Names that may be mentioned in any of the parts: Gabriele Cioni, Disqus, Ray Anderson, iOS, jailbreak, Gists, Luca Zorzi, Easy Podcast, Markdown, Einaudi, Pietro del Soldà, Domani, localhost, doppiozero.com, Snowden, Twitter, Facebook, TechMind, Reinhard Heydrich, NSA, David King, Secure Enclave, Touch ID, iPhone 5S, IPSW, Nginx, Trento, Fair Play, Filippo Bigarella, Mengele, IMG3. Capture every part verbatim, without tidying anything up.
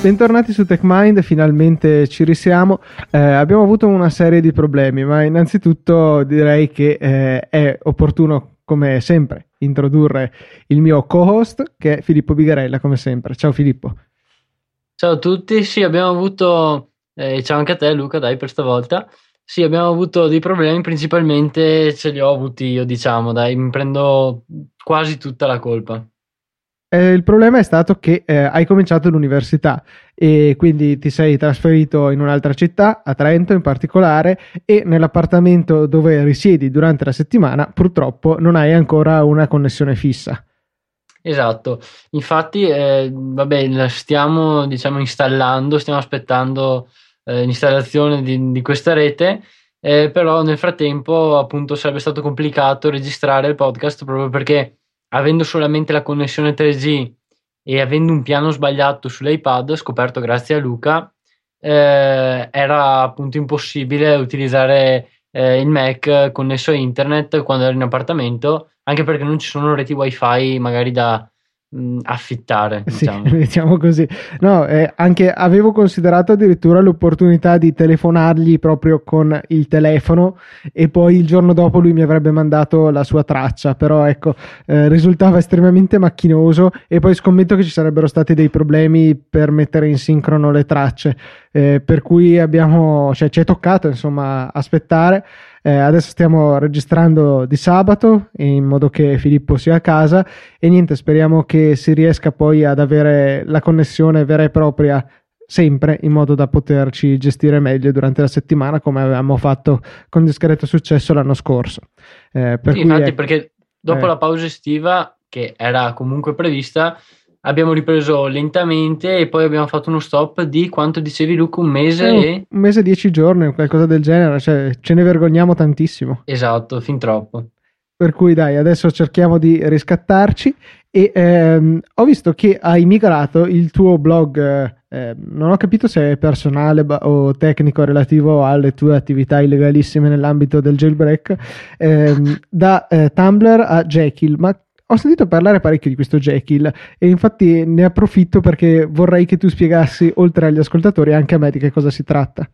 Bentornati su TechMind, finalmente ci risiamo. Eh, abbiamo avuto una serie di problemi, ma innanzitutto direi che eh, è opportuno, come sempre, introdurre il mio co-host, che è Filippo Bigarella, come sempre. Ciao Filippo. Ciao a tutti, sì, abbiamo avuto, eh, ciao anche a te Luca, dai, per stavolta. Sì, abbiamo avuto dei problemi, principalmente ce li ho avuti io, diciamo, dai, mi prendo quasi tutta la colpa. Eh, il problema è stato che eh, hai cominciato l'università e quindi ti sei trasferito in un'altra città, a Trento in particolare, e nell'appartamento dove risiedi durante la settimana purtroppo non hai ancora una connessione fissa. Esatto, infatti eh, vabbè, la stiamo diciamo installando, stiamo aspettando eh, l'installazione di, di questa rete, eh, però nel frattempo appunto sarebbe stato complicato registrare il podcast proprio perché, avendo solamente la connessione tre G e avendo un piano sbagliato sull'iPad, scoperto grazie a Luca, eh, era appunto impossibile utilizzare eh, il Mac connesso a internet quando ero in appartamento, anche perché non ci sono reti wifi magari da mh, affittare, diciamo. Sì, diciamo così. No, eh, anche avevo considerato addirittura l'opportunità di telefonargli proprio con il telefono e poi il giorno dopo lui mi avrebbe mandato la sua traccia, però ecco, eh, risultava estremamente macchinoso e poi scommetto che ci sarebbero stati dei problemi per mettere in sincrono le tracce, eh, per cui abbiamo, cioè, ci è toccato insomma aspettare. Eh, adesso stiamo registrando di sabato in modo che Filippo sia a casa e niente, speriamo che si riesca poi ad avere la connessione vera e propria sempre, in modo da poterci gestire meglio durante la settimana, come avevamo fatto con discreto successo l'anno scorso. Eh, per sì, cui infatti è... perché dopo eh... la pausa estiva, che era comunque prevista, abbiamo ripreso lentamente e poi abbiamo fatto uno stop di, quanto dicevi Luca, un mese eh, e... un mese e dieci giorni, qualcosa del genere, cioè ce ne vergogniamo tantissimo. Esatto, fin troppo. Per cui dai, adesso cerchiamo di riscattarci e ehm, ho visto che hai migrato il tuo blog, eh, non ho capito se è personale o tecnico relativo alle tue attività illegalissime nell'ambito del jailbreak, ehm, da eh, Tumblr a Jekyll, ma ho sentito parlare parecchio di questo Jekyll e infatti ne approfitto perché vorrei che tu spiegassi, oltre agli ascoltatori, anche a me di che cosa si tratta.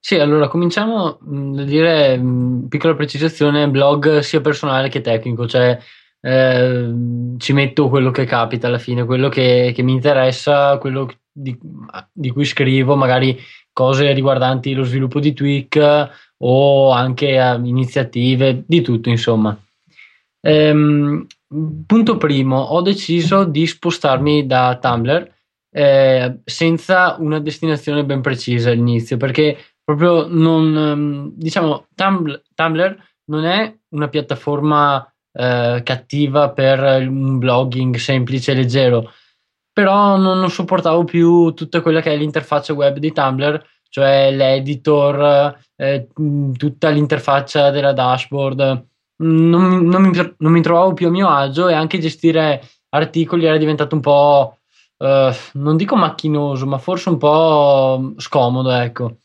Sì, allora cominciamo a dire, mh, piccola precisazione, blog sia personale che tecnico, cioè eh, ci metto quello che capita alla fine, quello che, che mi interessa, quello di, di cui scrivo, magari cose riguardanti lo sviluppo di Tweak o anche eh, iniziative, di tutto insomma. Ehm, punto primo, ho deciso di spostarmi da Tumblr eh, senza una destinazione ben precisa all'inizio, perché proprio non, diciamo, Tumblr, Tumblr non è una piattaforma eh, cattiva per un blogging semplice e leggero, però non, non sopportavo più tutta quella che è l'interfaccia web di Tumblr, cioè l'editor, eh, tutta l'interfaccia della dashboard. Non, non, mi, non mi trovavo più a mio agio e anche gestire articoli era diventato un po', eh, non dico macchinoso, ma forse un po' scomodo, ecco.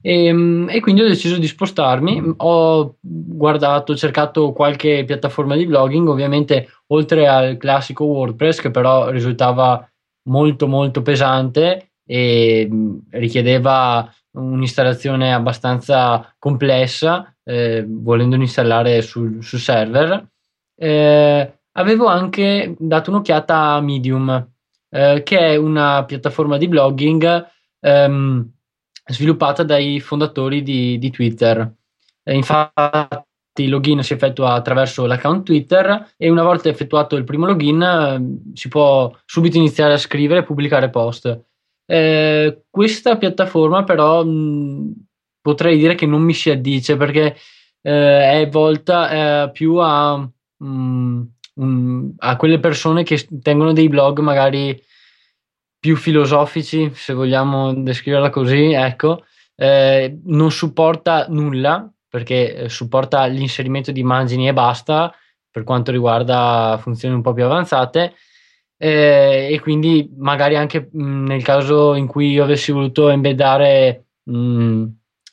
E, e quindi ho deciso di spostarmi, ho guardato, cercato qualche piattaforma di blogging, ovviamente oltre al classico WordPress, che però risultava molto molto pesante e richiedeva un'installazione abbastanza complessa, eh, volendolo installare sul, sul server. Eh, avevo anche dato un'occhiata a Medium, eh, che è una piattaforma di blogging ehm, sviluppata dai fondatori di, di Twitter. Eh, infatti il login si effettua attraverso l'account Twitter e una volta effettuato il primo login eh, si può subito iniziare a scrivere e pubblicare post. Eh, questa piattaforma però mh, potrei dire che non mi si addice, perché eh, è volta eh, più a, mh, mh, a quelle persone che tengono dei blog magari più filosofici, se vogliamo descriverla così, ecco. Eh, non supporta nulla, perché supporta l'inserimento di immagini e basta per quanto riguarda funzioni un po' più avanzate. Eh, e quindi magari anche mh, nel caso in cui io avessi voluto embeddare mh,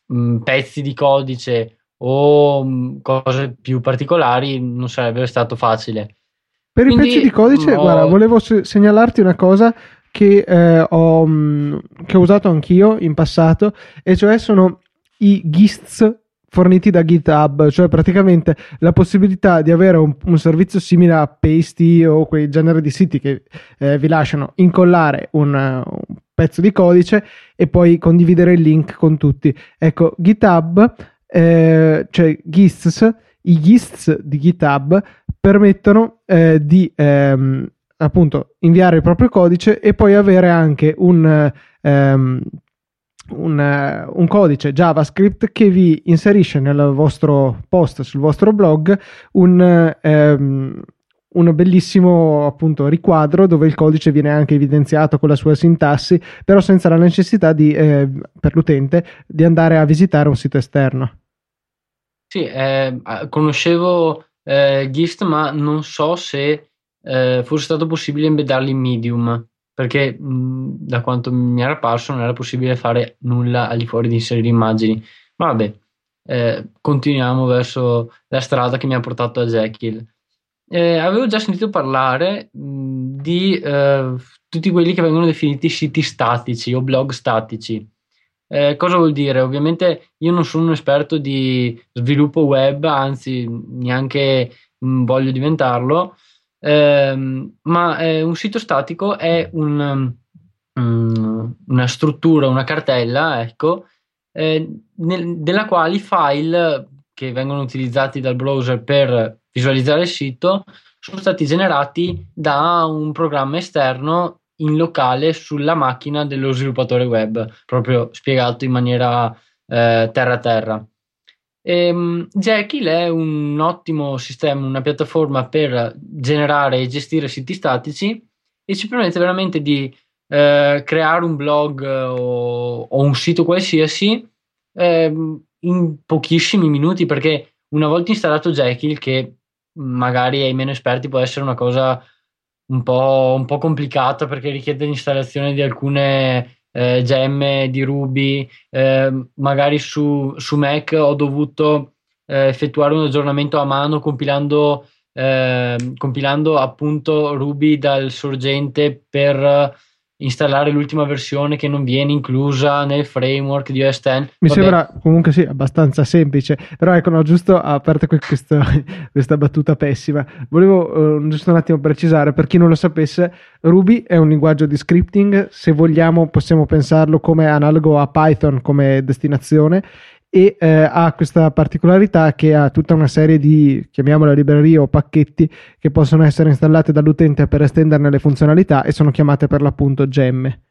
mh, pezzi di codice o mh, cose più particolari, non sarebbe stato facile. Per quindi, i pezzi di codice, no, guarda, volevo se- segnalarti una cosa, che, eh, ho, che ho usato anch'io in passato, e cioè sono i Gists forniti da GitHub, cioè praticamente la possibilità di avere un, un servizio simile a Pasty o quei genere di siti che eh, vi lasciano incollare un, un pezzo di codice e poi condividere il link con tutti. Ecco, GitHub, eh, cioè Gists, i Gists di GitHub permettono eh, di ehm, appunto inviare il proprio codice e poi avere anche un ehm, Un, un codice JavaScript che vi inserisce nel vostro post sul vostro blog un, ehm, un bellissimo appunto riquadro dove il codice viene anche evidenziato con la sua sintassi, però senza la necessità di, eh, per l'utente di andare a visitare un sito esterno. Sì, eh, conoscevo eh, Gist, ma non so se eh, fosse stato possibile imbedarli in Medium, perché mh, da quanto mi era parso non era possibile fare nulla al di fuori di inserire immagini. Ma vabbè, eh, continuiamo verso la strada che mi ha portato a Jekyll. Eh, avevo già sentito parlare mh, di eh, tutti quelli che vengono definiti siti statici o blog statici. Eh, cosa vuol dire? Ovviamente io non sono un esperto di sviluppo web, anzi neanche mh, voglio diventarlo. Eh, ma eh, un sito statico è un, um, una struttura, una cartella, ecco, eh, nel, della quale i file che vengono utilizzati dal browser per visualizzare il sito sono stati generati da un programma esterno in locale sulla macchina dello sviluppatore web, proprio spiegato in maniera eh, terra terra. Um, Jekyll è un ottimo sistema, una piattaforma per generare e gestire siti statici, e ci permette veramente di eh, creare un blog o, o un sito qualsiasi eh, in pochissimi minuti, perché una volta installato Jekyll, che magari ai meno esperti può essere una cosa un po', un po' complicata perché richiede l'installazione di alcune Eh, gemme di Ruby, eh, magari su, su Mac ho dovuto eh, effettuare un aggiornamento a mano compilando, eh, compilando appunto Ruby dal sorgente per installare l'ultima versione che non viene inclusa nel framework di O S dieci. Mi Vabbè. sembra comunque sì, abbastanza semplice, però ecco, no, giusto, a parte questo, questa battuta pessima, volevo eh, giusto un attimo precisare, per chi non lo sapesse, Ruby è un linguaggio di scripting, se vogliamo possiamo pensarlo come analogo a Python come destinazione, e eh, ha questa particolarità che ha tutta una serie di, chiamiamola, librerie o pacchetti che possono essere installate dall'utente per estenderne le funzionalità, e sono chiamate per l'appunto gemme.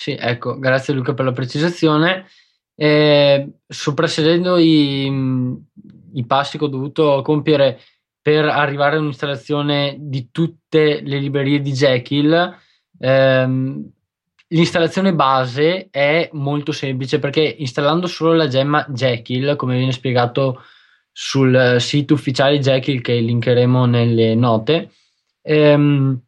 Sì, ecco, grazie Luca per la precisazione. Eh, soprassedendo i, i passi che ho dovuto compiere per arrivare a un'installazione di tutte le librerie di Jekyll, ehm, l'installazione base è molto semplice, perché installando solo la gemma Jekyll, come viene spiegato sul sito ufficiale Jekyll che linkeremo nelle note, ehm,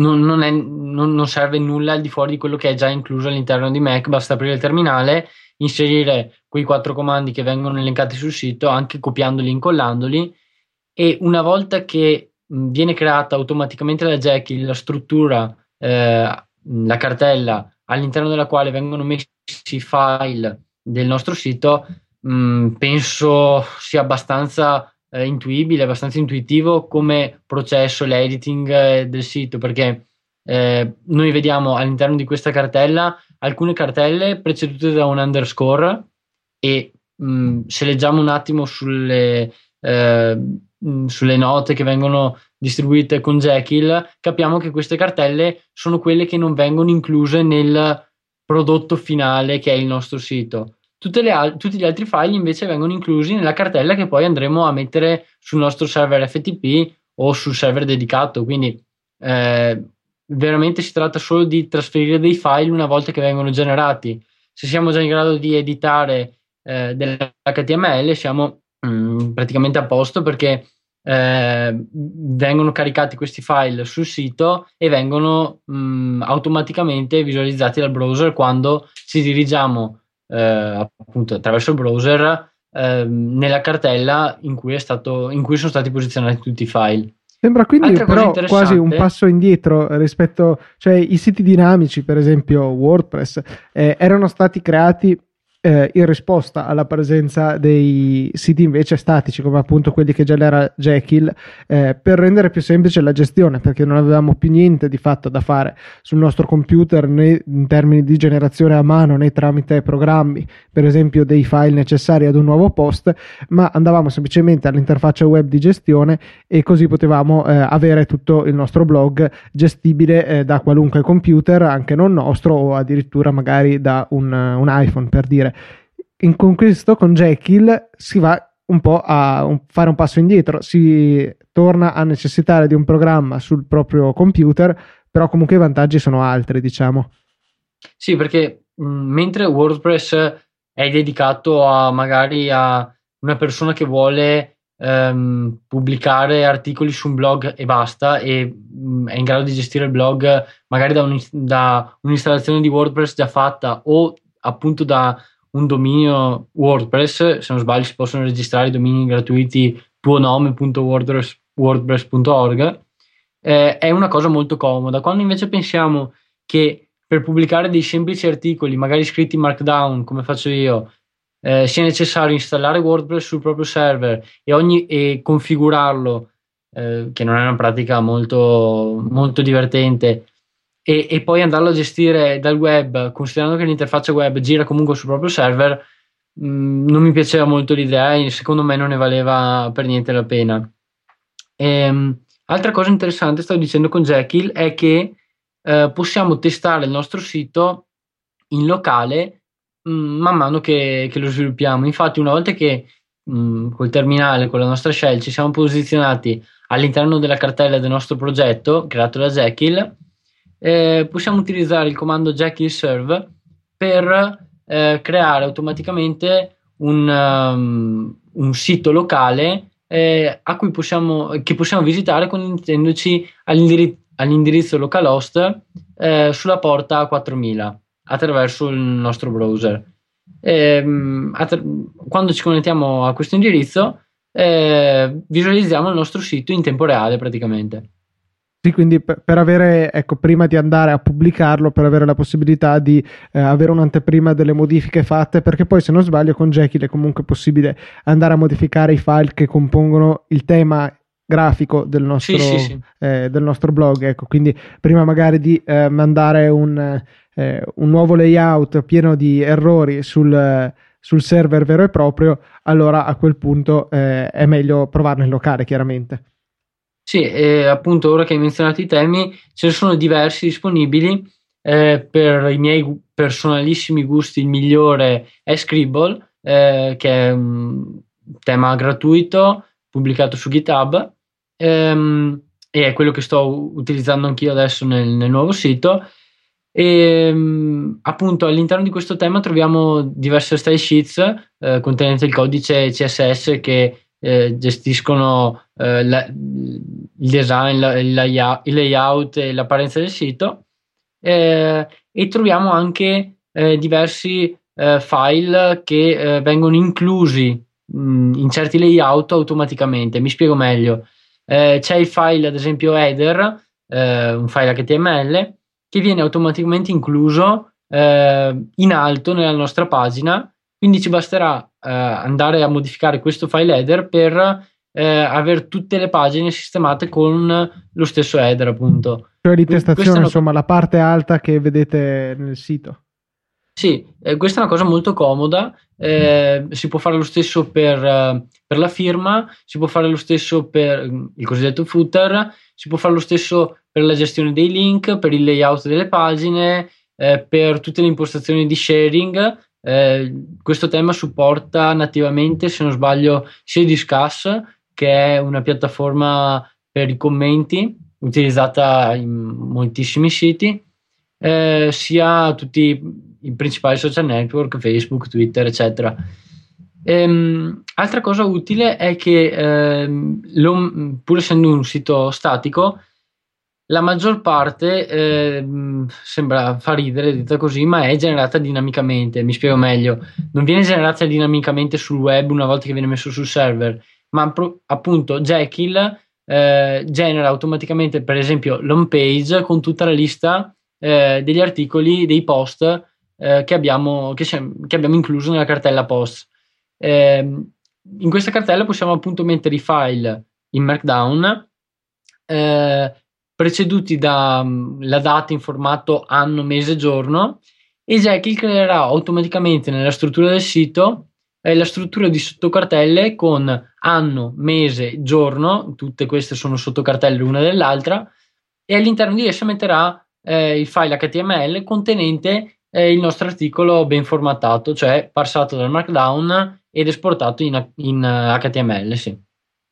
non, non, è, non, non serve nulla al di fuori di quello che è già incluso all'interno di Mac. Basta aprire il terminale, inserire quei quattro comandi che vengono elencati sul sito, anche copiandoli e incollandoli, e una volta che viene creata automaticamente la Jekyll, la struttura, eh, la cartella all'interno della quale vengono messi i file del nostro sito, mh, penso sia abbastanza eh, intuibile, abbastanza intuitivo come processo l'editing eh, del sito, perché eh, noi vediamo all'interno di questa cartella alcune cartelle precedute da un underscore, e mh, se leggiamo un attimo sulle, eh, mh, sulle note che vengono distribuite con Jekyll, capiamo che queste cartelle sono quelle che non vengono incluse nel prodotto finale che è il nostro sito. Tutte le al- tutti gli altri file invece vengono inclusi nella cartella che poi andremo a mettere sul nostro server F T P o sul server dedicato, quindi eh, veramente si tratta solo di trasferire dei file una volta che vengono generati. Se siamo già in grado di editare eh, dell'H T M L siamo mm, praticamente a posto, perché Eh, vengono caricati questi file sul sito e vengono mh, automaticamente visualizzati dal browser quando ci dirigiamo eh, appunto attraverso il browser eh, nella cartella in cui, è stato, in cui sono stati posizionati tutti i file. Sembra quindi altra però quasi un passo indietro rispetto, cioè i siti dinamici, per esempio WordPress, eh, erano stati creati eh, in risposta alla presenza dei siti invece statici, come appunto quelli che già era Jekyll, eh, per rendere più semplice la gestione, perché non avevamo più niente di fatto da fare sul nostro computer, né in termini di generazione a mano, né tramite programmi, per esempio, dei file necessari ad un nuovo post, ma andavamo semplicemente all'interfaccia web di gestione e così potevamo eh, avere tutto il nostro blog gestibile eh, da qualunque computer, anche non nostro, o addirittura magari da un, un iPhone, per dire. In, con questo, con Jekyll, si va un po' a un, fare un passo indietro, si torna a necessitare di un programma sul proprio computer, però comunque i vantaggi sono altri, diciamo. Sì, perché mh, mentre WordPress è dedicato a magari a una persona che vuole ehm, pubblicare articoli su un blog e basta, e mh, è in grado di gestire il blog magari da, un, da un'installazione di WordPress già fatta, o appunto da un dominio WordPress. Se non sbaglio si possono registrare i domini gratuiti tuonome punto wordpress punto org, eh, è una cosa molto comoda. Quando invece pensiamo che per pubblicare dei semplici articoli magari scritti in Markdown, come faccio io, eh, sia necessario installare WordPress sul proprio server e, ogni, e configurarlo, eh, che non è una pratica molto, molto divertente, E, e poi andarlo a gestire dal web, considerando che l'interfaccia web gira comunque sul proprio server, mh, non mi piaceva molto l'idea e secondo me non ne valeva per niente la pena. E, altra cosa interessante, stavo dicendo, con Jekyll è che eh, possiamo testare il nostro sito in locale mh, man mano che, che lo sviluppiamo. Infatti, una volta che mh, col terminale, con la nostra shell, ci siamo posizionati all'interno della cartella del nostro progetto creato da Jekyll, Eh, possiamo utilizzare il comando Jekyll serve per eh, creare automaticamente un, um, un sito locale eh, a cui possiamo, che possiamo visitare connettendoci all'indir- all'indirizzo localhost eh, sulla porta quattromila attraverso il nostro browser. E, attra- quando ci connettiamo a questo indirizzo eh, visualizziamo il nostro sito in tempo reale praticamente. Sì, quindi per avere, ecco, prima di andare a pubblicarlo, per avere la possibilità di eh, avere un'anteprima delle modifiche fatte, perché poi, se non sbaglio, con Jekyll è comunque possibile andare a modificare i file che compongono il tema grafico del nostro, sì, sì, sì. Eh, del nostro blog, ecco, quindi prima magari di eh, mandare un, eh, un nuovo layout pieno di errori sul... Eh, sul server vero e proprio, allora a quel punto eh, è meglio provarlo in locale, chiaramente. Sì, e appunto ora che hai menzionato i temi, ce ne sono diversi disponibili. Eh, per i miei gu- personalissimi gusti il migliore è Scribble, eh, che è un tema gratuito pubblicato su GitHub, ehm, e è quello che sto utilizzando anch'io adesso nel, nel nuovo sito. E, appunto, all'interno di questo tema troviamo diverse style sheets eh, contenenti il codice C S S che Eh, gestiscono eh, la, il design, la, la, il layout e l'apparenza del sito, eh, e troviamo anche eh, diversi eh, file che eh, vengono inclusi mh, in certi layout automaticamente. Mi spiego meglio. Eh, c'è il file, ad esempio, header, eh, un file H T M L che viene automaticamente incluso eh, in alto nella nostra pagina. Quindi ci basterà eh, andare a modificare questo file header per eh, avere tutte le pagine sistemate con lo stesso header, appunto. Cioè l'intestazione, insomma, co- la parte alta che vedete nel sito. Sì, eh, questa è una cosa molto comoda. Eh, mm. Si può fare lo stesso per, per la firma, si può fare lo stesso per il cosiddetto footer, si può fare lo stesso per la gestione dei link, per il layout delle pagine, eh, per tutte le impostazioni di sharing. Eh, questo tema supporta nativamente, se non sbaglio, sia Disqus, che è una piattaforma per i commenti utilizzata in moltissimi siti, eh, sia tutti i principali social network, Facebook, Twitter, eccetera. Ehm, altra cosa utile è che ehm, lo, pur essendo un sito statico, la maggior parte eh, sembra far ridere detta così, ma è generata dinamicamente. Mi spiego meglio: non viene generata dinamicamente sul web una volta che viene messo sul server, ma pro- appunto Jekyll eh, genera automaticamente, per esempio, l'home page con tutta la lista eh, degli articoli, dei post eh, che, abbiamo, che, che abbiamo incluso nella cartella post. Eh, in questa cartella possiamo appunto mettere i file in Markdown eh, preceduti da mh, la data in formato anno, mese, giorno, e Jekyll creerà automaticamente nella struttura del sito eh, la struttura di sottocartelle con anno, mese, giorno, tutte queste sono sottocartelle l'una dell'altra, e all'interno di essa metterà eh, il file H T M L contenente eh, il nostro articolo ben formattato, cioè parsato dal Markdown ed esportato in, in H T M L. Sì.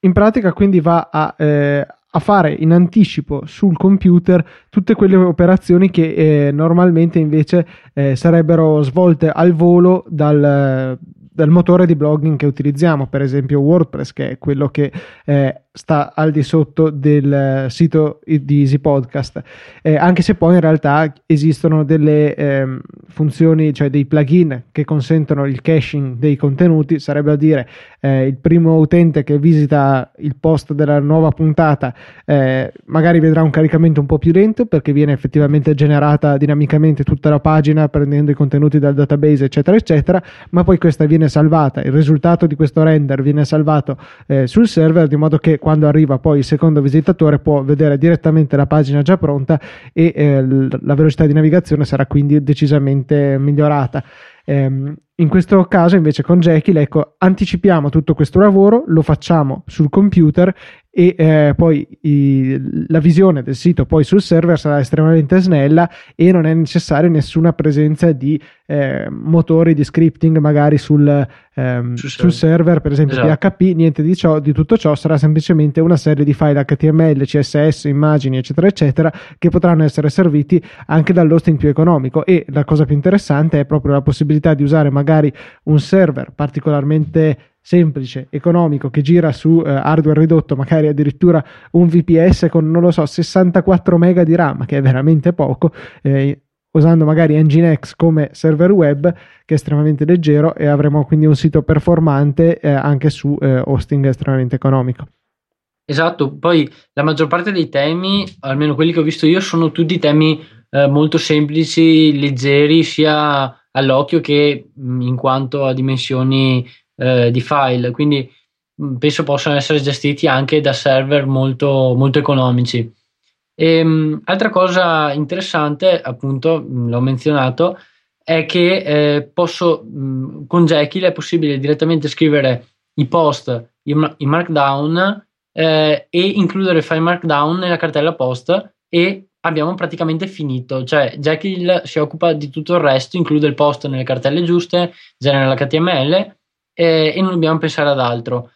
In pratica quindi va a... Eh... a fare in anticipo sul computer tutte quelle operazioni che eh, normalmente invece eh, sarebbero svolte al volo dal, dal motore di blogging che utilizziamo, per esempio WordPress, che è quello che eh, sta al di sotto del sito di Easy Podcast, eh, anche se poi in realtà esistono delle eh, funzioni, cioè dei plugin che consentono il caching dei contenuti. Sarebbe a dire eh, il primo utente che visita il post della nuova puntata eh, magari vedrà un caricamento un po' più lento, perché viene effettivamente generata dinamicamente tutta la pagina prendendo i contenuti dal database eccetera eccetera, ma poi questa viene salvata, il risultato di questo render viene salvato eh, sul server, di modo che quando arriva poi il secondo visitatore può vedere direttamente la pagina già pronta e eh, la velocità di navigazione sarà quindi decisamente migliorata. Ehm, in questo caso invece con Jekyll, ecco, anticipiamo tutto questo lavoro, lo facciamo sul computer e eh, poi i, la visione del sito poi sul server sarà estremamente snella e non è necessaria nessuna presenza di eh, motori di scripting magari sul, ehm, sul, sul server. server per esempio esatto. P H P, niente di, ciò, di tutto ciò, sarà semplicemente una serie di file H T M L, C S S, immagini eccetera eccetera che potranno essere serviti anche dall'hosting più economico. E la cosa più interessante è proprio la possibilità di usare magari un server particolarmente semplice, economico, che gira su eh, hardware ridotto, magari addirittura un V P S con, non lo so, sessantaquattro mega di RAM, che è veramente poco, eh, usando magari Nginx come server web, che è estremamente leggero, e avremo quindi un sito performante eh, anche su eh, hosting estremamente economico. Esatto, poi la maggior parte dei temi, almeno quelli che ho visto io, sono tutti temi eh, molto semplici, leggeri, sia all'occhio che mh, in quanto a dimensioni di file, quindi penso possano essere gestiti anche da server molto, molto economici. E, altra cosa interessante, appunto l'ho menzionato, è che eh, posso mh, con Jekyll è possibile direttamente scrivere i post in, in Markdown eh, e includere il file Markdown nella cartella post, e abbiamo praticamente finito, cioè Jekyll si occupa di tutto il resto, include il post nelle cartelle giuste, genera l'H T M L e non dobbiamo pensare ad altro.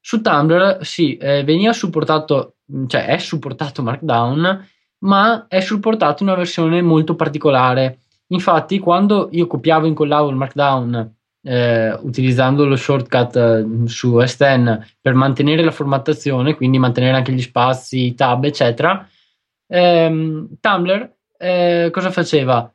Su Tumblr sì, eh, veniva supportato, cioè è supportato Markdown, ma è supportato in una versione molto particolare. Infatti quando io copiavo e incollavo il Markdown eh, utilizzando lo shortcut eh, su S dieci per mantenere la formattazione, quindi mantenere anche gli spazi, i tab eccetera, ehm, Tumblr eh, cosa faceva?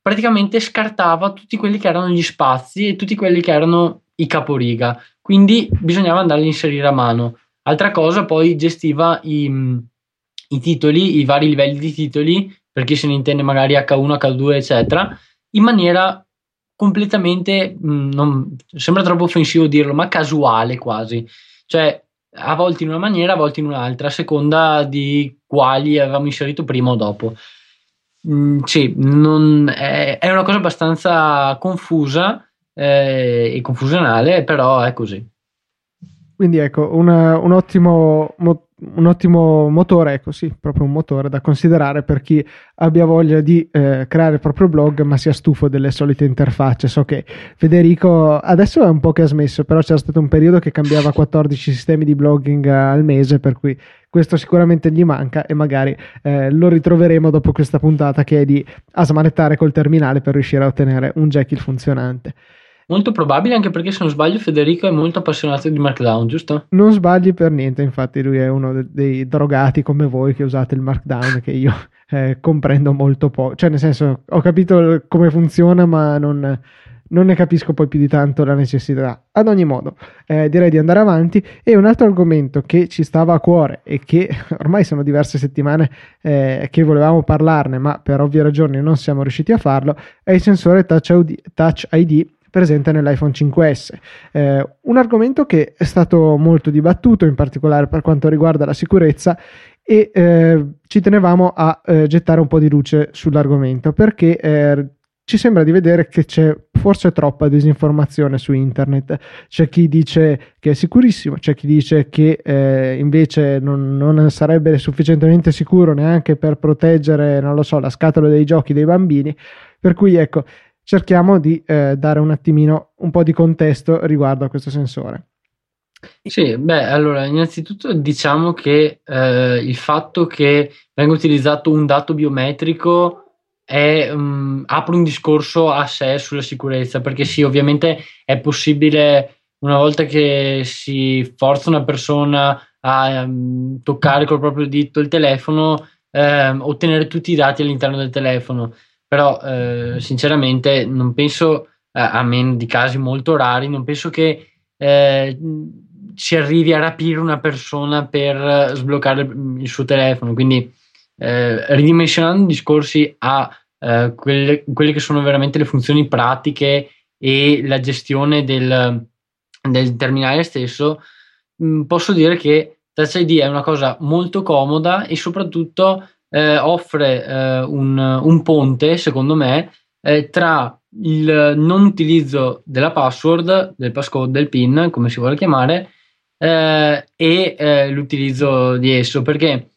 Praticamente scartava tutti quelli che erano gli spazi e tutti quelli che erano i caporiga, quindi bisognava andarli a inserire a mano. Altra cosa, poi gestiva i, i titoli, i vari livelli di titoli, per chi se ne intende magari H uno, H due eccetera, in maniera completamente, mh, non, sembra troppo offensivo dirlo, ma casuale quasi, cioè a volte in una maniera, a volte in un'altra, a seconda di quali avevamo inserito prima o dopo. Mm, sì, non, è, è una cosa abbastanza confusa eh, e confusionale, però è così. Quindi ecco, una, un ottimo mo- un ottimo motore, ecco sì, proprio un motore da considerare per chi abbia voglia di eh, creare il proprio blog ma sia stufo delle solite interfacce. So che Federico adesso è un po' che ha smesso, però c'era stato un periodo che cambiava quattordici sistemi di blogging al mese, per cui questo sicuramente gli manca e magari eh, lo ritroveremo dopo questa puntata, che è di a smanettare col terminale per riuscire a ottenere un Jekyll funzionante. Molto probabile, anche perché se non sbaglio Federico è molto appassionato di Markdown, giusto? Non sbagli per niente, infatti lui è uno de- dei drogati come voi che usate il Markdown, che io eh, comprendo molto poco, cioè nel senso ho capito come funziona ma non, non ne capisco poi più di tanto la necessità. Ad ogni modo, eh, direi di andare avanti, e un altro argomento che ci stava a cuore e che ormai sono diverse settimane eh, che volevamo parlarne, ma per ovvie ragioni non siamo riusciti a farlo, è il sensore Touch I D, Touch I D presente nell'iPhone cinque S. Eh, un argomento che è stato molto dibattuto, in particolare per quanto riguarda la sicurezza, e eh, ci tenevamo a eh, gettare un po' di luce sull'argomento, perché eh, ci sembra di vedere che c'è forse troppa disinformazione su internet. C'è chi dice che è sicurissimo, c'è chi dice che eh, invece non, non sarebbe sufficientemente sicuro neanche per proteggere, non lo so, la scatola dei giochi dei bambini, per cui ecco, cerchiamo di eh, dare un attimino un po' di contesto riguardo a questo sensore. Sì, beh, allora innanzitutto diciamo che eh, il fatto che venga utilizzato un dato biometrico è, mh, apre un discorso a sé sulla sicurezza, perché sì, ovviamente è possibile, una volta che si forza una persona a mh, toccare col proprio dito il telefono, eh, ottenere tutti i dati all'interno del telefono. Però eh, sinceramente non penso, eh, a meno di casi molto rari, non penso che eh, si arrivi a rapire una persona per sbloccare il suo telefono, quindi eh, ridimensionando i discorsi a eh, quelle, quelle che sono veramente le funzioni pratiche e la gestione del, del terminale stesso, mh, posso dire che Touch I D è una cosa molto comoda e soprattutto Eh, offre eh, un, un ponte, secondo me, eh, tra il non utilizzo della password, del passcode, del PIN, come si vuole chiamare, eh, e eh, l'utilizzo di esso, perché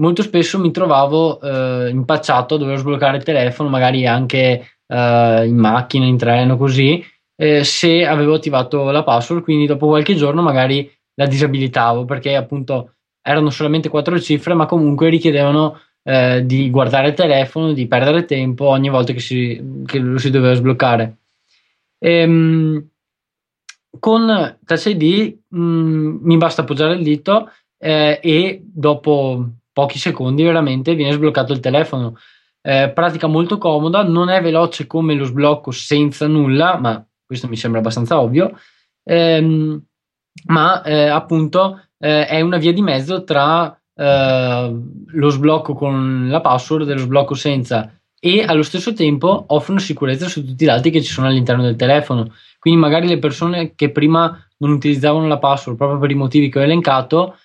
molto spesso mi trovavo eh, impacciato a dover sbloccare il telefono, magari anche eh, in macchina, in treno, così, eh, se avevo attivato la password, quindi dopo qualche giorno magari la disabilitavo, perché appunto erano solamente quattro cifre, ma comunque richiedevano Eh, di guardare il telefono, di perdere tempo ogni volta che, si, che lo si doveva sbloccare. Ehm, con Touch I D mh, mi basta appoggiare il dito eh, e dopo pochi secondi veramente viene sbloccato il telefono. Eh, pratica molto comoda, non è veloce come lo sblocco senza nulla, ma questo mi sembra abbastanza ovvio, ehm, ma eh, appunto eh, è una via di mezzo tra Uh, lo sblocco con la password e lo sblocco senza, e allo stesso tempo offrono sicurezza su tutti i dati che ci sono all'interno del telefono, quindi magari le persone che prima non utilizzavano la password proprio per i motivi che ho elencato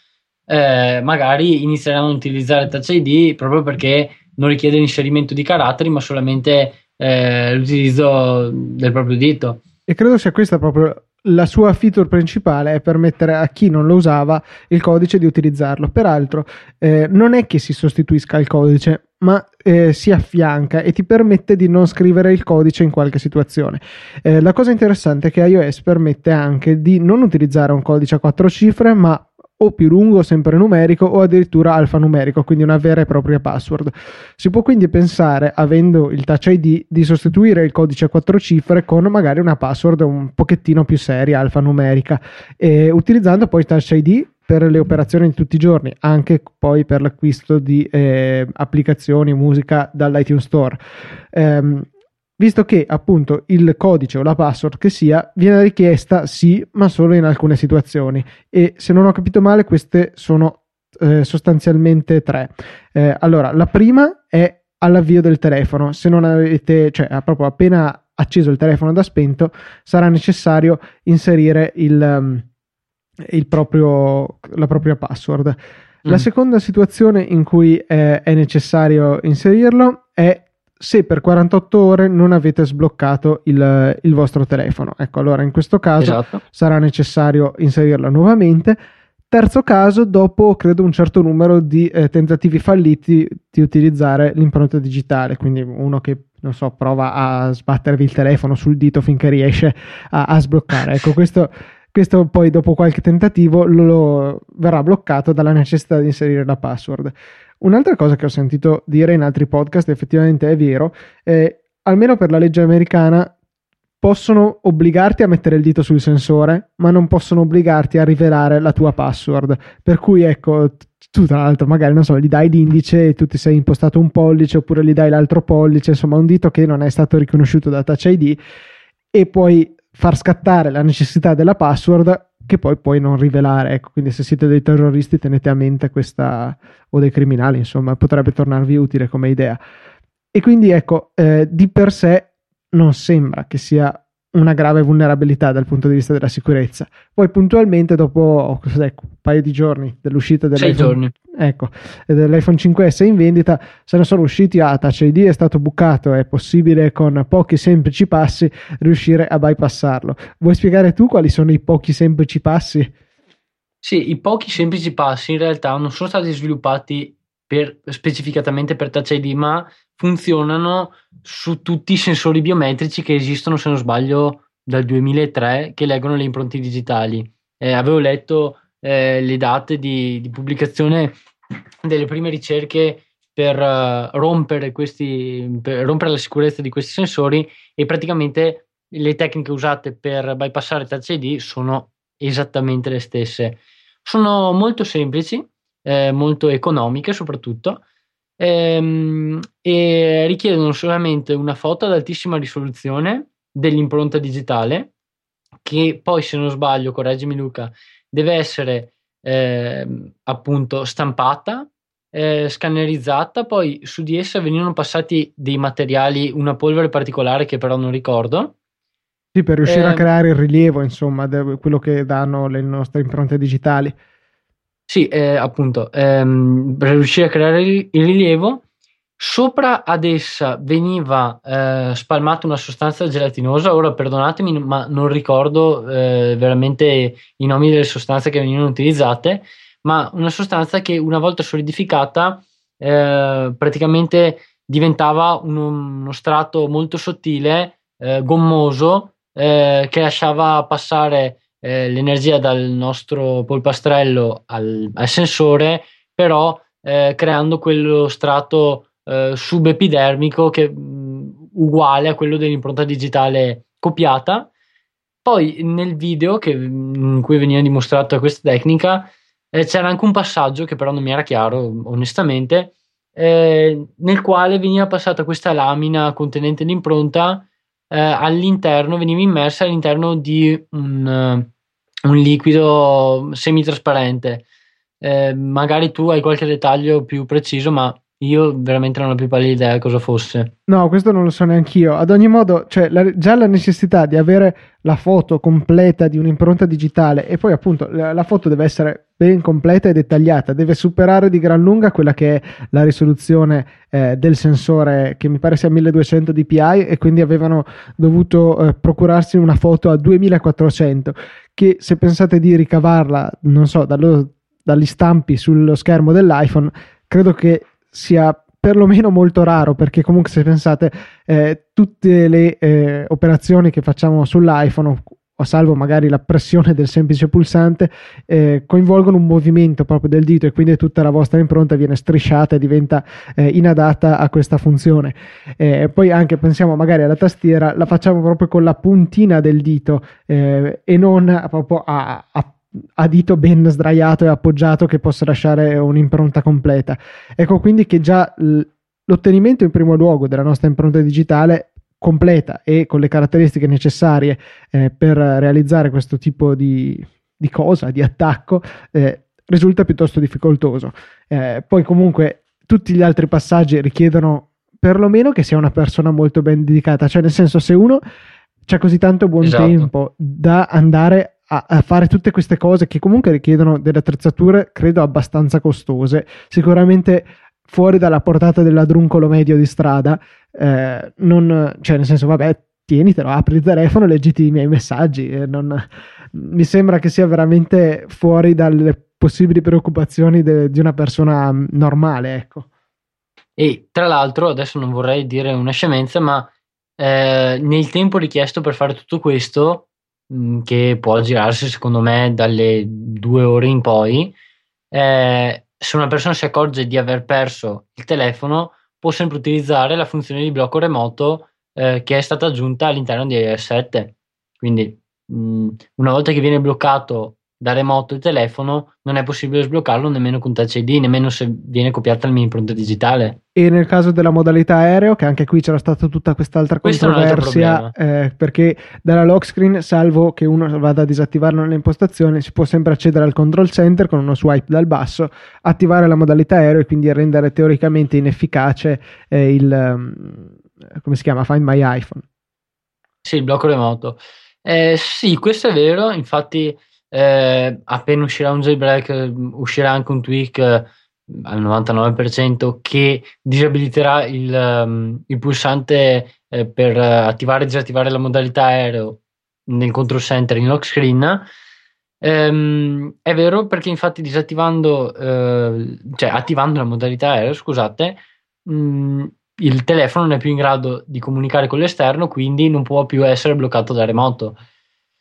eh, magari inizieranno a utilizzare Touch I D proprio perché non richiede l'inserimento di caratteri, ma solamente eh, l'utilizzo del proprio dito. E credo sia questa proprio la sua feature principale, è permettere a chi non lo usava il codice di utilizzarlo. Peraltro eh, non è che si sostituisca il codice, ma eh, si affianca e ti permette di non scrivere il codice in qualche situazione. Eh, la cosa interessante è che iOS permette anche di non utilizzare un codice a quattro cifre, ma o più lungo, sempre numerico, o addirittura alfanumerico, quindi una vera e propria password. Si può quindi pensare, avendo il Touch I D, di sostituire il codice a quattro cifre con magari una password un pochettino più seria, alfanumerica, e utilizzando poi Touch I D per le operazioni di tutti i giorni, anche poi per l'acquisto di eh, applicazioni, musica dall'iTunes Store. Ehm, visto che appunto il codice o la password che sia viene richiesta sì, ma solo in alcune situazioni, e se non ho capito male queste sono eh, sostanzialmente tre. Eh, allora, la prima è all'avvio del telefono, se non avete, cioè proprio appena acceso il telefono da spento, sarà necessario inserire il, il proprio, la propria password. Mm. La seconda situazione in cui eh, è necessario inserirlo è se per quarantotto ore non avete sbloccato il, il vostro telefono. Ecco, allora in questo caso esatto, sarà necessario inserirla nuovamente. Terzo caso, dopo credo un certo numero di eh, tentativi falliti di utilizzare l'impronta digitale, quindi uno che non so prova a sbattervi il telefono sul dito finché riesce a, a sbloccare. Ecco, questo, questo poi dopo qualche tentativo lo, lo verrà bloccato dalla necessità di inserire la password. Un'altra cosa che ho sentito dire in altri podcast, effettivamente è vero, eh, almeno per la legge americana possono obbligarti a mettere il dito sul sensore, ma non possono obbligarti a rivelare la tua password, per cui ecco, tu tra l'altro magari non so, gli dai l'indice e tu ti sei impostato un pollice, oppure gli dai l'altro pollice, insomma un dito che non è stato riconosciuto da Touch I D, e poi far scattare la necessità della password che poi puoi non rivelare. Ecco, quindi se siete dei terroristi tenete a mente questa, o dei criminali insomma, potrebbe tornarvi utile come idea. E quindi ecco, eh, di per sé non sembra che sia una grave vulnerabilità dal punto di vista della sicurezza. Poi puntualmente dopo ecco, un paio di giorni dell'uscita dell'iPhone, ecco, dell'iPhone cinque S in vendita, se ne sono usciti a ah, Touch I D è stato bucato, è possibile con pochi semplici passi riuscire a bypassarlo. Vuoi spiegare tu quali sono i pochi semplici passi? Sì, i pochi semplici passi in realtà non sono stati sviluppati per, specificatamente per Touch I D, ma funzionano su tutti i sensori biometrici che esistono, se non sbaglio, dal duemilatré, che leggono le impronte digitali. Eh, avevo letto eh, le date di, di pubblicazione delle prime ricerche per uh, rompere questi, per rompere la sicurezza di questi sensori, e praticamente le tecniche usate per bypassare Touch I D sono esattamente le stesse. Sono molto semplici, eh, molto economiche soprattutto, e richiedono solamente una foto ad altissima risoluzione dell'impronta digitale, che poi, se non sbaglio, correggimi Luca, deve essere eh, appunto stampata, eh, scannerizzata, poi su di essa venivano passati dei materiali, una polvere particolare che però non ricordo. Sì, per riuscire eh, a creare il rilievo insomma, quello che danno le nostre impronte digitali. Sì, eh, appunto, ehm, per riuscire a creare il rilievo, sopra ad essa veniva eh, spalmata una sostanza gelatinosa. Ora perdonatemi, ma non ricordo eh, veramente i nomi delle sostanze che venivano utilizzate, ma una sostanza che una volta solidificata eh, praticamente diventava uno, uno strato molto sottile, eh, gommoso, eh, che lasciava passare l'energia dal nostro polpastrello al, al sensore, però eh, creando quello strato eh, subepidermico che mh, uguale a quello dell'impronta digitale copiata. Poi nel video che, in cui veniva dimostrata questa tecnica eh, c'era anche un passaggio che però non mi era chiaro onestamente, eh, nel quale veniva passata questa lamina contenente l'impronta, eh, all'interno veniva immersa all'interno di un un liquido semitrasparente. Eh, magari tu hai qualche dettaglio più preciso, ma io veramente non ho più pallida idea cosa fosse. No, questo non lo so neanche io. Ad ogni modo, cioè, la, già la necessità di avere la foto completa di un'impronta digitale, e poi appunto la, la foto deve essere ben completa e dettagliata, deve superare di gran lunga quella che è la risoluzione eh, del sensore, che mi pare sia milleduecento dpi, e quindi avevano dovuto eh, procurarsi una foto a duemilaquattrocento, che se pensate di ricavarla, non so, dallo, dagli stampi sullo schermo dell'iPhone, credo che sia perlomeno molto raro, perché comunque se pensate eh, tutte le eh, operazioni che facciamo sull'iPhone, o salvo magari la pressione del semplice pulsante, eh, coinvolgono un movimento proprio del dito, e quindi tutta la vostra impronta viene strisciata e diventa eh, inadatta a questa funzione. Eh, poi anche pensiamo magari alla tastiera, la facciamo proprio con la puntina del dito eh, e non proprio a, a a dito ben sdraiato e appoggiato, che possa lasciare un'impronta completa. Ecco quindi che già l'ottenimento in primo luogo della nostra impronta digitale completa e con le caratteristiche necessarie eh, per realizzare questo tipo di, di cosa, di attacco, eh, risulta piuttosto difficoltoso. Eh, poi comunque tutti gli altri passaggi richiedono perlomeno che sia una persona molto ben dedicata, cioè nel senso, se uno c'ha così tanto buon esatto. tempo da andare a fare tutte queste cose, che comunque richiedono delle attrezzature credo abbastanza costose, sicuramente fuori dalla portata del ladruncolo medio di strada, eh, non, cioè nel senso, vabbè, tienitelo, apri il telefono, leggiti i miei messaggi, eh, non, mi sembra che sia veramente fuori dalle possibili preoccupazioni de, di una persona normale, ecco. E tra l'altro, adesso non vorrei dire una scemenza, ma eh, nel tempo richiesto per fare tutto questo, che può girarsi secondo me dalle due ore in poi, eh, se una persona si accorge di aver perso il telefono può sempre utilizzare la funzione di blocco remoto eh, che è stata aggiunta all'interno di iOS sette. Quindi mh, una volta che viene bloccato da remoto il telefono, non è possibile sbloccarlo nemmeno con Touch I D, nemmeno se viene copiata la mia impronta digitale. E nel caso della modalità aereo, che anche qui c'era stata tutta quest'altra controversia, eh, perché dalla lock screen, salvo che uno vada a disattivarlo nelle impostazioni, si può sempre accedere al control center con uno swipe dal basso, attivare la modalità aereo e quindi rendere teoricamente inefficace eh, il come si chiama? Find My iPhone. Sì, il blocco remoto. Eh, sì, questo è vero, infatti. Eh, appena uscirà un jailbreak uscirà anche un tweak eh, al novantanove per cento che disabiliterà il, um, il pulsante eh, per attivare e disattivare la modalità aereo nel control center in lock screen. Ehm, è vero, perché infatti disattivando eh, cioè attivando la modalità aereo, scusate, mh, il telefono non è più in grado di comunicare con l'esterno, quindi non può più essere bloccato da remoto.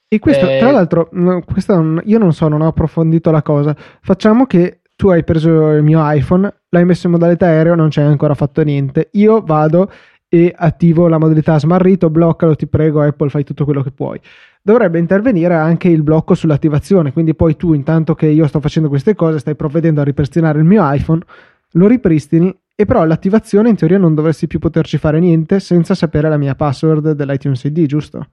E questo, eh, tra l'altro, questo, io non so, non ho approfondito la cosa. Facciamo che tu hai preso il mio iPhone, l'hai messo in modalità aereo, non c'hai ancora fatto niente. Io vado e attivo la modalità smarrito, bloccalo, ti prego, Apple, fai tutto quello che puoi. Dovrebbe intervenire anche il blocco sull'attivazione, quindi poi tu, intanto che io sto facendo queste cose, stai provvedendo a ripristinare il mio iPhone, lo ripristini, e però l'attivazione in teoria non dovresti più poterci fare niente senza sapere la mia password dell'iTunes I D, giusto?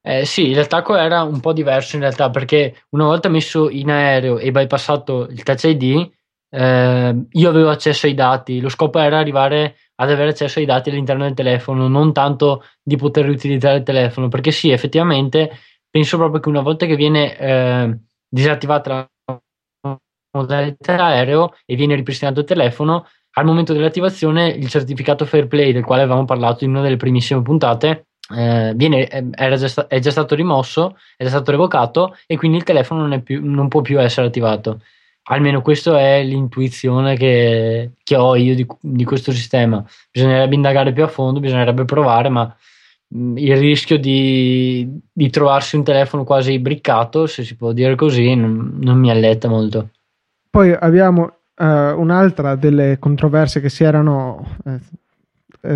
Eh, sì, l'attacco era un po' diverso in realtà, perché una volta messo in aereo e bypassato il Touch I D, eh, io avevo accesso ai dati. Lo scopo era arrivare ad avere accesso ai dati all'interno del telefono, non tanto di poter riutilizzare il telefono, perché sì, effettivamente penso proprio che una volta che viene eh, disattivata la modalità aereo e viene ripristinato il telefono, al momento dell'attivazione il certificato Fair Play, del quale avevamo parlato in una delle primissime puntate, Eh, viene, era già sta- è già stato rimosso, è già stato revocato, e quindi il telefono non, è più, non può più essere attivato. Almeno questa è l'intuizione che, che ho io di, di questo sistema. Bisognerebbe indagare più a fondo, bisognerebbe provare, ma mh, il rischio di, di trovarsi un telefono quasi briccato, se si può dire così, non, non mi alletta molto. Poi abbiamo uh, un'altra delle controversie che si erano... Eh,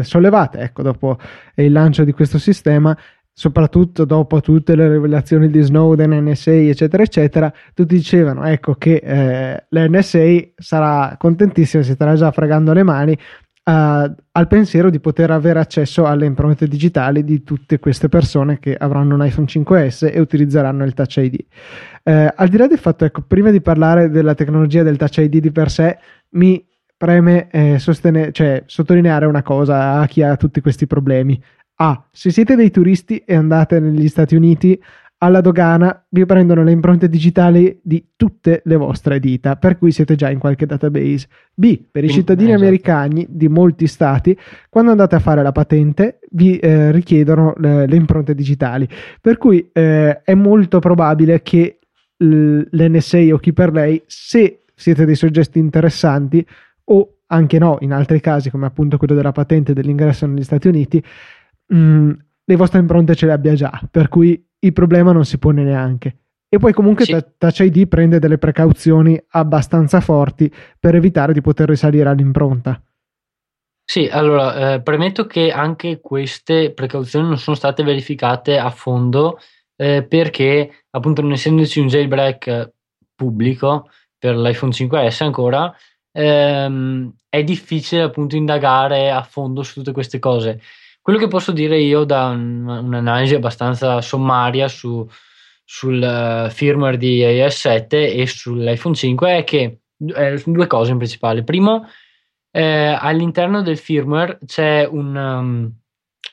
sollevate, ecco, dopo il lancio di questo sistema, soprattutto dopo tutte le rivelazioni di Snowden, N S A, eccetera eccetera. Tutti dicevano, ecco, che eh, l'N S A sarà contentissima, si starà già fregando le mani eh, al pensiero di poter avere accesso alle impronte digitali di tutte queste persone che avranno un iPhone cinque S e utilizzeranno il Touch I D. Eh, al di là del fatto, ecco, prima di parlare della tecnologia del Touch I D di per sé, mi preme eh, sostene, cioè, sottolineare una cosa a chi ha tutti questi problemi. A. Se siete dei turisti e andate negli Stati Uniti, alla dogana vi prendono le impronte digitali di tutte le vostre dita, per cui siete già in qualche database. B. Per i cittadini esatto. americani di molti stati, quando andate a fare la patente, vi eh, richiedono le, le impronte digitali, per cui eh, è molto probabile che l- l'N S A o chi per lei, se siete dei soggetti interessanti, o anche no, in altri casi come appunto quello della patente dell'ingresso negli Stati Uniti, mh, le vostre impronte ce le abbia già, per cui il problema non si pone neanche. E poi comunque sì. Touch I D prende delle precauzioni abbastanza forti per evitare di poter risalire all'impronta. Sì, allora, eh, premetto che anche queste precauzioni non sono state verificate a fondo, eh, perché appunto non essendoci un jailbreak pubblico per l'iPhone cinque S ancora, Ehm, è difficile appunto indagare a fondo su tutte queste cose. Quello che posso dire io da un, un'analisi abbastanza sommaria su, sul uh, firmware di i O S sette e sull'iPhone cinque è che eh, due cose in principale. Primo, eh, all'interno del firmware c'è un, um,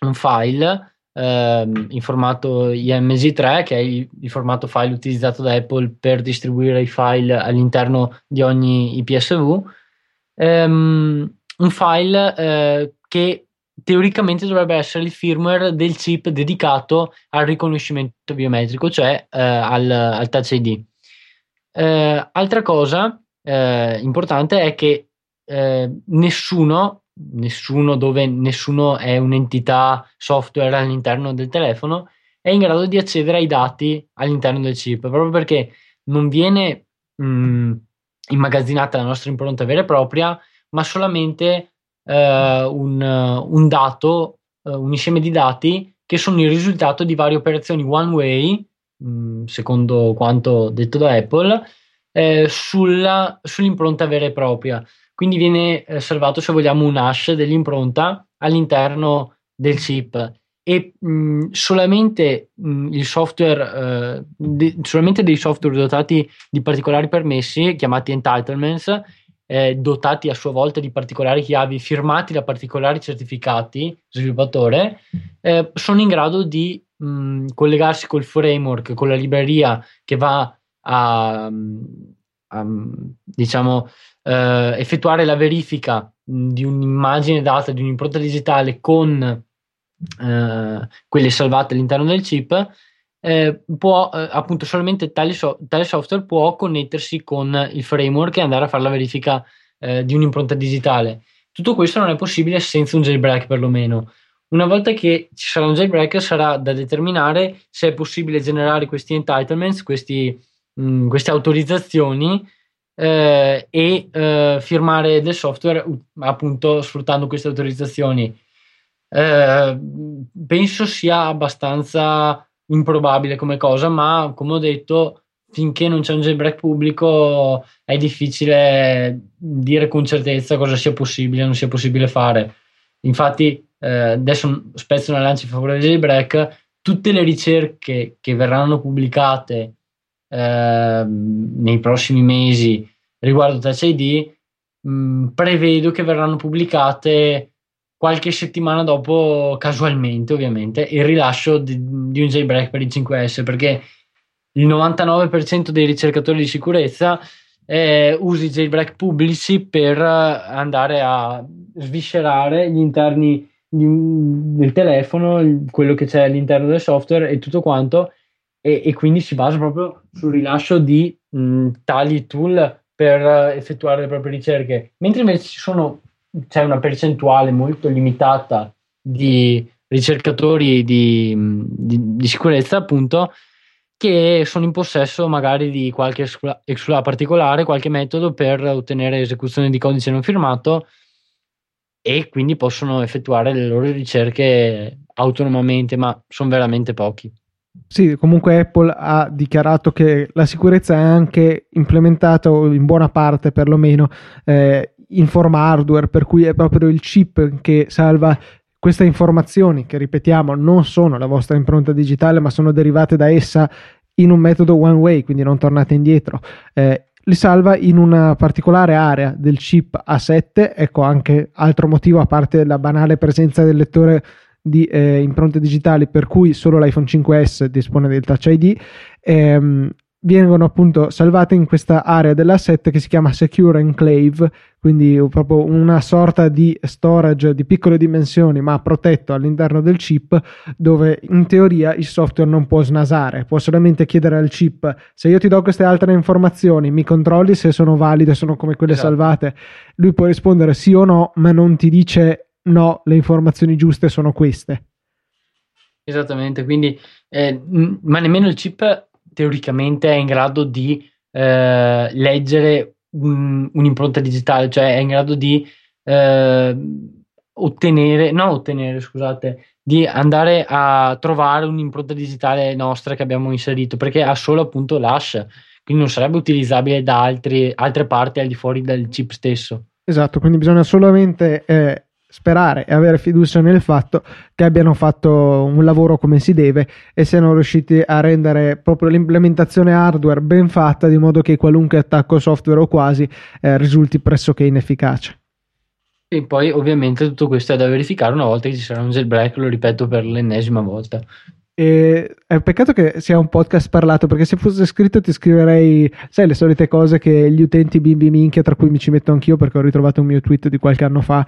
un file eh, in formato I M G tre, che è il, il formato file utilizzato da Apple per distribuire i file all'interno di ogni I P S W. Um, un file eh, che teoricamente dovrebbe essere il firmware del chip dedicato al riconoscimento biometrico, cioè eh, al, al Touch I D. Eh, altra cosa eh, importante è che eh, nessuno, nessuno dove nessuno è un'entità software all'interno del telefono, è in grado di accedere ai dati all'interno del chip, proprio perché non viene... Mh, immagazzinata la nostra impronta vera e propria, ma solamente eh, un, un dato, un insieme di dati che sono il risultato di varie operazioni one way mh, secondo quanto detto da Apple, eh, sulla, sull'impronta vera e propria. Quindi viene eh, salvato, se vogliamo, un hash dell'impronta all'interno del chip, e mh, solamente mh, il software eh, di, solamente dei software dotati di particolari permessi, chiamati entitlements, eh, dotati a sua volta di particolari chiavi firmati da particolari certificati sviluppatore, eh, sono in grado di mh, collegarsi col framework, con la libreria che va a, a diciamo eh, effettuare la verifica mh, di un'immagine data, di un'impronta digitale con Uh, quelle salvate all'interno del chip. Eh, può eh, appunto solamente tale, so- tale software può connettersi con il framework e andare a fare la verifica eh, di un'impronta digitale. Tutto questo non è possibile senza un jailbreak, perlomeno. Una volta che ci sarà un jailbreak, sarà da determinare se è possibile generare questi entitlements, questi, mh, queste autorizzazioni eh, e eh, firmare del software appunto sfruttando queste autorizzazioni. Eh, penso sia abbastanza improbabile come cosa, ma come ho detto, finché non c'è un jailbreak pubblico è difficile dire con certezza cosa sia possibile o non sia possibile fare. Infatti eh, adesso spezzo una lancia in favore del jailbreak. Tutte le ricerche che verranno pubblicate eh, nei prossimi mesi riguardo Touch I D mh, prevedo che verranno pubblicate qualche settimana dopo, casualmente ovviamente, il rilascio di, di un jailbreak per il cinque S, perché il novantanove per cento dei ricercatori di sicurezza eh, usa i jailbreak pubblici per andare a sviscerare gli interni di, del telefono, quello che c'è all'interno del software e tutto quanto, e, e quindi si basa proprio sul rilascio di mh, tali tool per effettuare le proprie ricerche, mentre invece ci sono c'è una percentuale molto limitata di ricercatori di, di, di sicurezza, appunto, che sono in possesso magari di qualche exploit particolare, qualche metodo per ottenere esecuzione di codice non firmato, e quindi possono effettuare le loro ricerche autonomamente, ma sono veramente pochi. Sì, comunque Apple ha dichiarato che la sicurezza è anche implementata, in buona parte perlomeno, eh, in forma hardware, per cui è proprio il chip che salva queste informazioni, che ripetiamo non sono la vostra impronta digitale ma sono derivate da essa in un metodo one way, quindi non tornate indietro, eh, li salva in una particolare area del chip A sette. Ecco anche altro motivo, a parte la banale presenza del lettore di eh, impronte digitali, per cui solo l'iPhone cinque S dispone del Touch I D, ehm, vengono appunto salvate in questa area dell'asset che si chiama Secure Enclave, quindi proprio una sorta di storage di piccole dimensioni ma protetto all'interno del chip, dove in teoria il software non può snasare, può solamente chiedere al chip: se io ti do queste altre informazioni mi controlli se sono valide, sono come quelle esatto. salvate. Lui può rispondere sì o no, ma non ti dice no, le informazioni giuste sono queste. Esattamente, quindi eh, m- ma nemmeno il chip teoricamente è in grado di eh, leggere un, un'impronta digitale, cioè è in grado di eh, ottenere, no ottenere scusate, di andare a trovare un'impronta digitale nostra che abbiamo inserito, perché ha solo appunto l'hash, quindi non sarebbe utilizzabile da altri, altre parti al di fuori del chip stesso. Esatto, quindi bisogna solamente eh... sperare e avere fiducia nel fatto che abbiano fatto un lavoro come si deve e siano riusciti a rendere proprio l'implementazione hardware ben fatta, di modo che qualunque attacco software o quasi eh, risulti pressoché inefficace. E poi ovviamente tutto questo è da verificare una volta che ci sarà un jailbreak, lo ripeto per l'ennesima volta. E è un peccato che sia un podcast parlato, perché se fosse scritto ti scriverei, sai, le solite cose che gli utenti bimbi minchia, tra cui mi ci metto anch'io perché ho ritrovato un mio tweet di qualche anno fa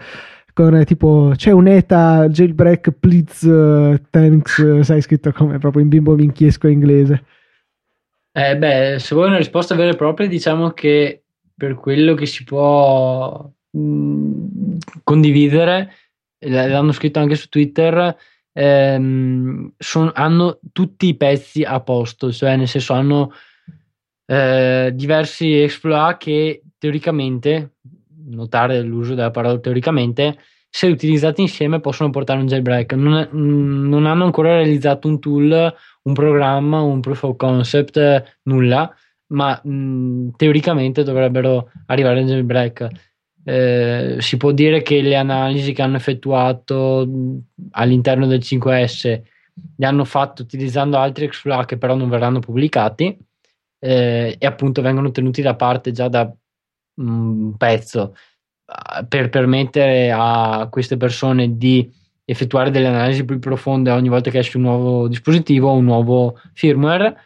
con tipo c'è un E T A jailbreak please uh, thanks, uh, sai, scritto come proprio in bimbo minchiesco inglese. Eh beh, se vuoi una risposta vera e propria, diciamo che per quello che si può mh, condividere, l'hanno scritto anche su Twitter, ehm, son, hanno tutti i pezzi a posto, cioè nel senso hanno eh, diversi exploit che teoricamente, notare l'uso della parola teoricamente, se utilizzati insieme possono portare un jailbreak. Non, non hanno ancora realizzato un tool un programma, un proof of concept, eh, nulla, ma mh, teoricamente dovrebbero arrivare al jailbreak. Eh, si può dire che le analisi che hanno effettuato all'interno del cinque S le hanno fatte utilizzando altri exploit che però non verranno pubblicati, eh, e appunto vengono tenuti da parte già da un pezzo per permettere a queste persone di effettuare delle analisi più profonde ogni volta che esce un nuovo dispositivo, un nuovo firmware,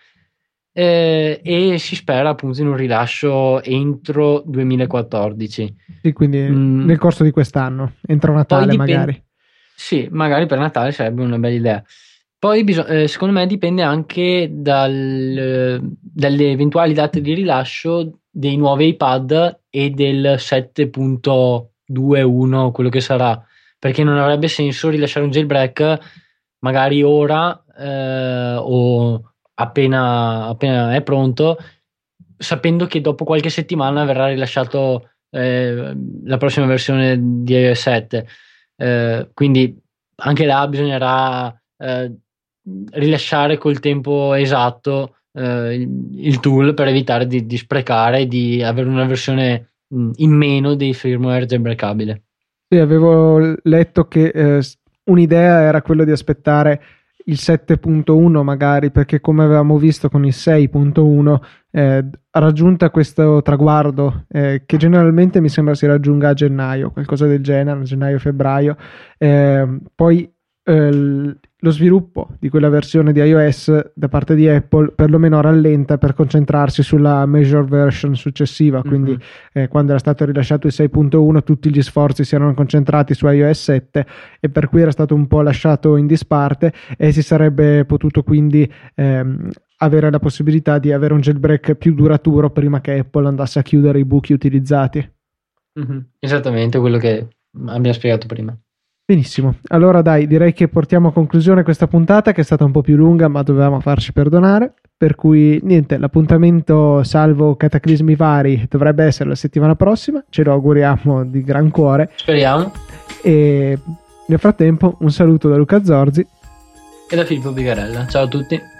eh, e si spera appunto in un rilascio entro duemilaquattordici. Sì, quindi mm. nel corso di quest'anno, entro Natale dipende, magari. Sì, magari per Natale sarebbe una bella idea. Poi bisog- eh, secondo me dipende anche dal, eh, dalle eventuali date di rilascio dei nuovi iPad e del sette punto due punto uno, quello che sarà, perché non avrebbe senso rilasciare un jailbreak magari ora, eh, o appena, appena è pronto, sapendo che dopo qualche settimana verrà rilasciato, eh, la prossima versione di iOS sette, eh, quindi anche là bisognerà eh, rilasciare col tempo esatto eh, il, il tool per evitare di, di sprecare e di avere una versione mh, in meno dei firmware jailbreakabile. Sì, avevo letto che eh, un'idea era quello di aspettare il sette punto uno magari, perché come avevamo visto con il sei punto uno, eh, raggiunta questo traguardo, eh, che generalmente mi sembra si raggiunga a gennaio, qualcosa del genere, gennaio-febbraio, eh, poi eh, l- lo sviluppo di quella versione di iOS da parte di Apple perlomeno rallenta per concentrarsi sulla major version successiva, quindi mm-hmm. eh, quando era stato rilasciato il sei punto uno tutti gli sforzi si erano concentrati su iOS sette e per cui era stato un po' lasciato in disparte e si sarebbe potuto quindi ehm, avere la possibilità di avere un jailbreak più duraturo prima che Apple andasse a chiudere i buchi utilizzati. Mm-hmm. Esattamente quello che abbiamo spiegato prima. Benissimo, allora dai, direi che portiamo a conclusione questa puntata, che è stata un po' più lunga ma dovevamo farci perdonare, per cui niente, l'appuntamento salvo cataclismi vari dovrebbe essere la settimana prossima, ce lo auguriamo di gran cuore, speriamo, e nel frattempo un saluto da Luca Zorzi e da Filippo Bigarella. Ciao a tutti.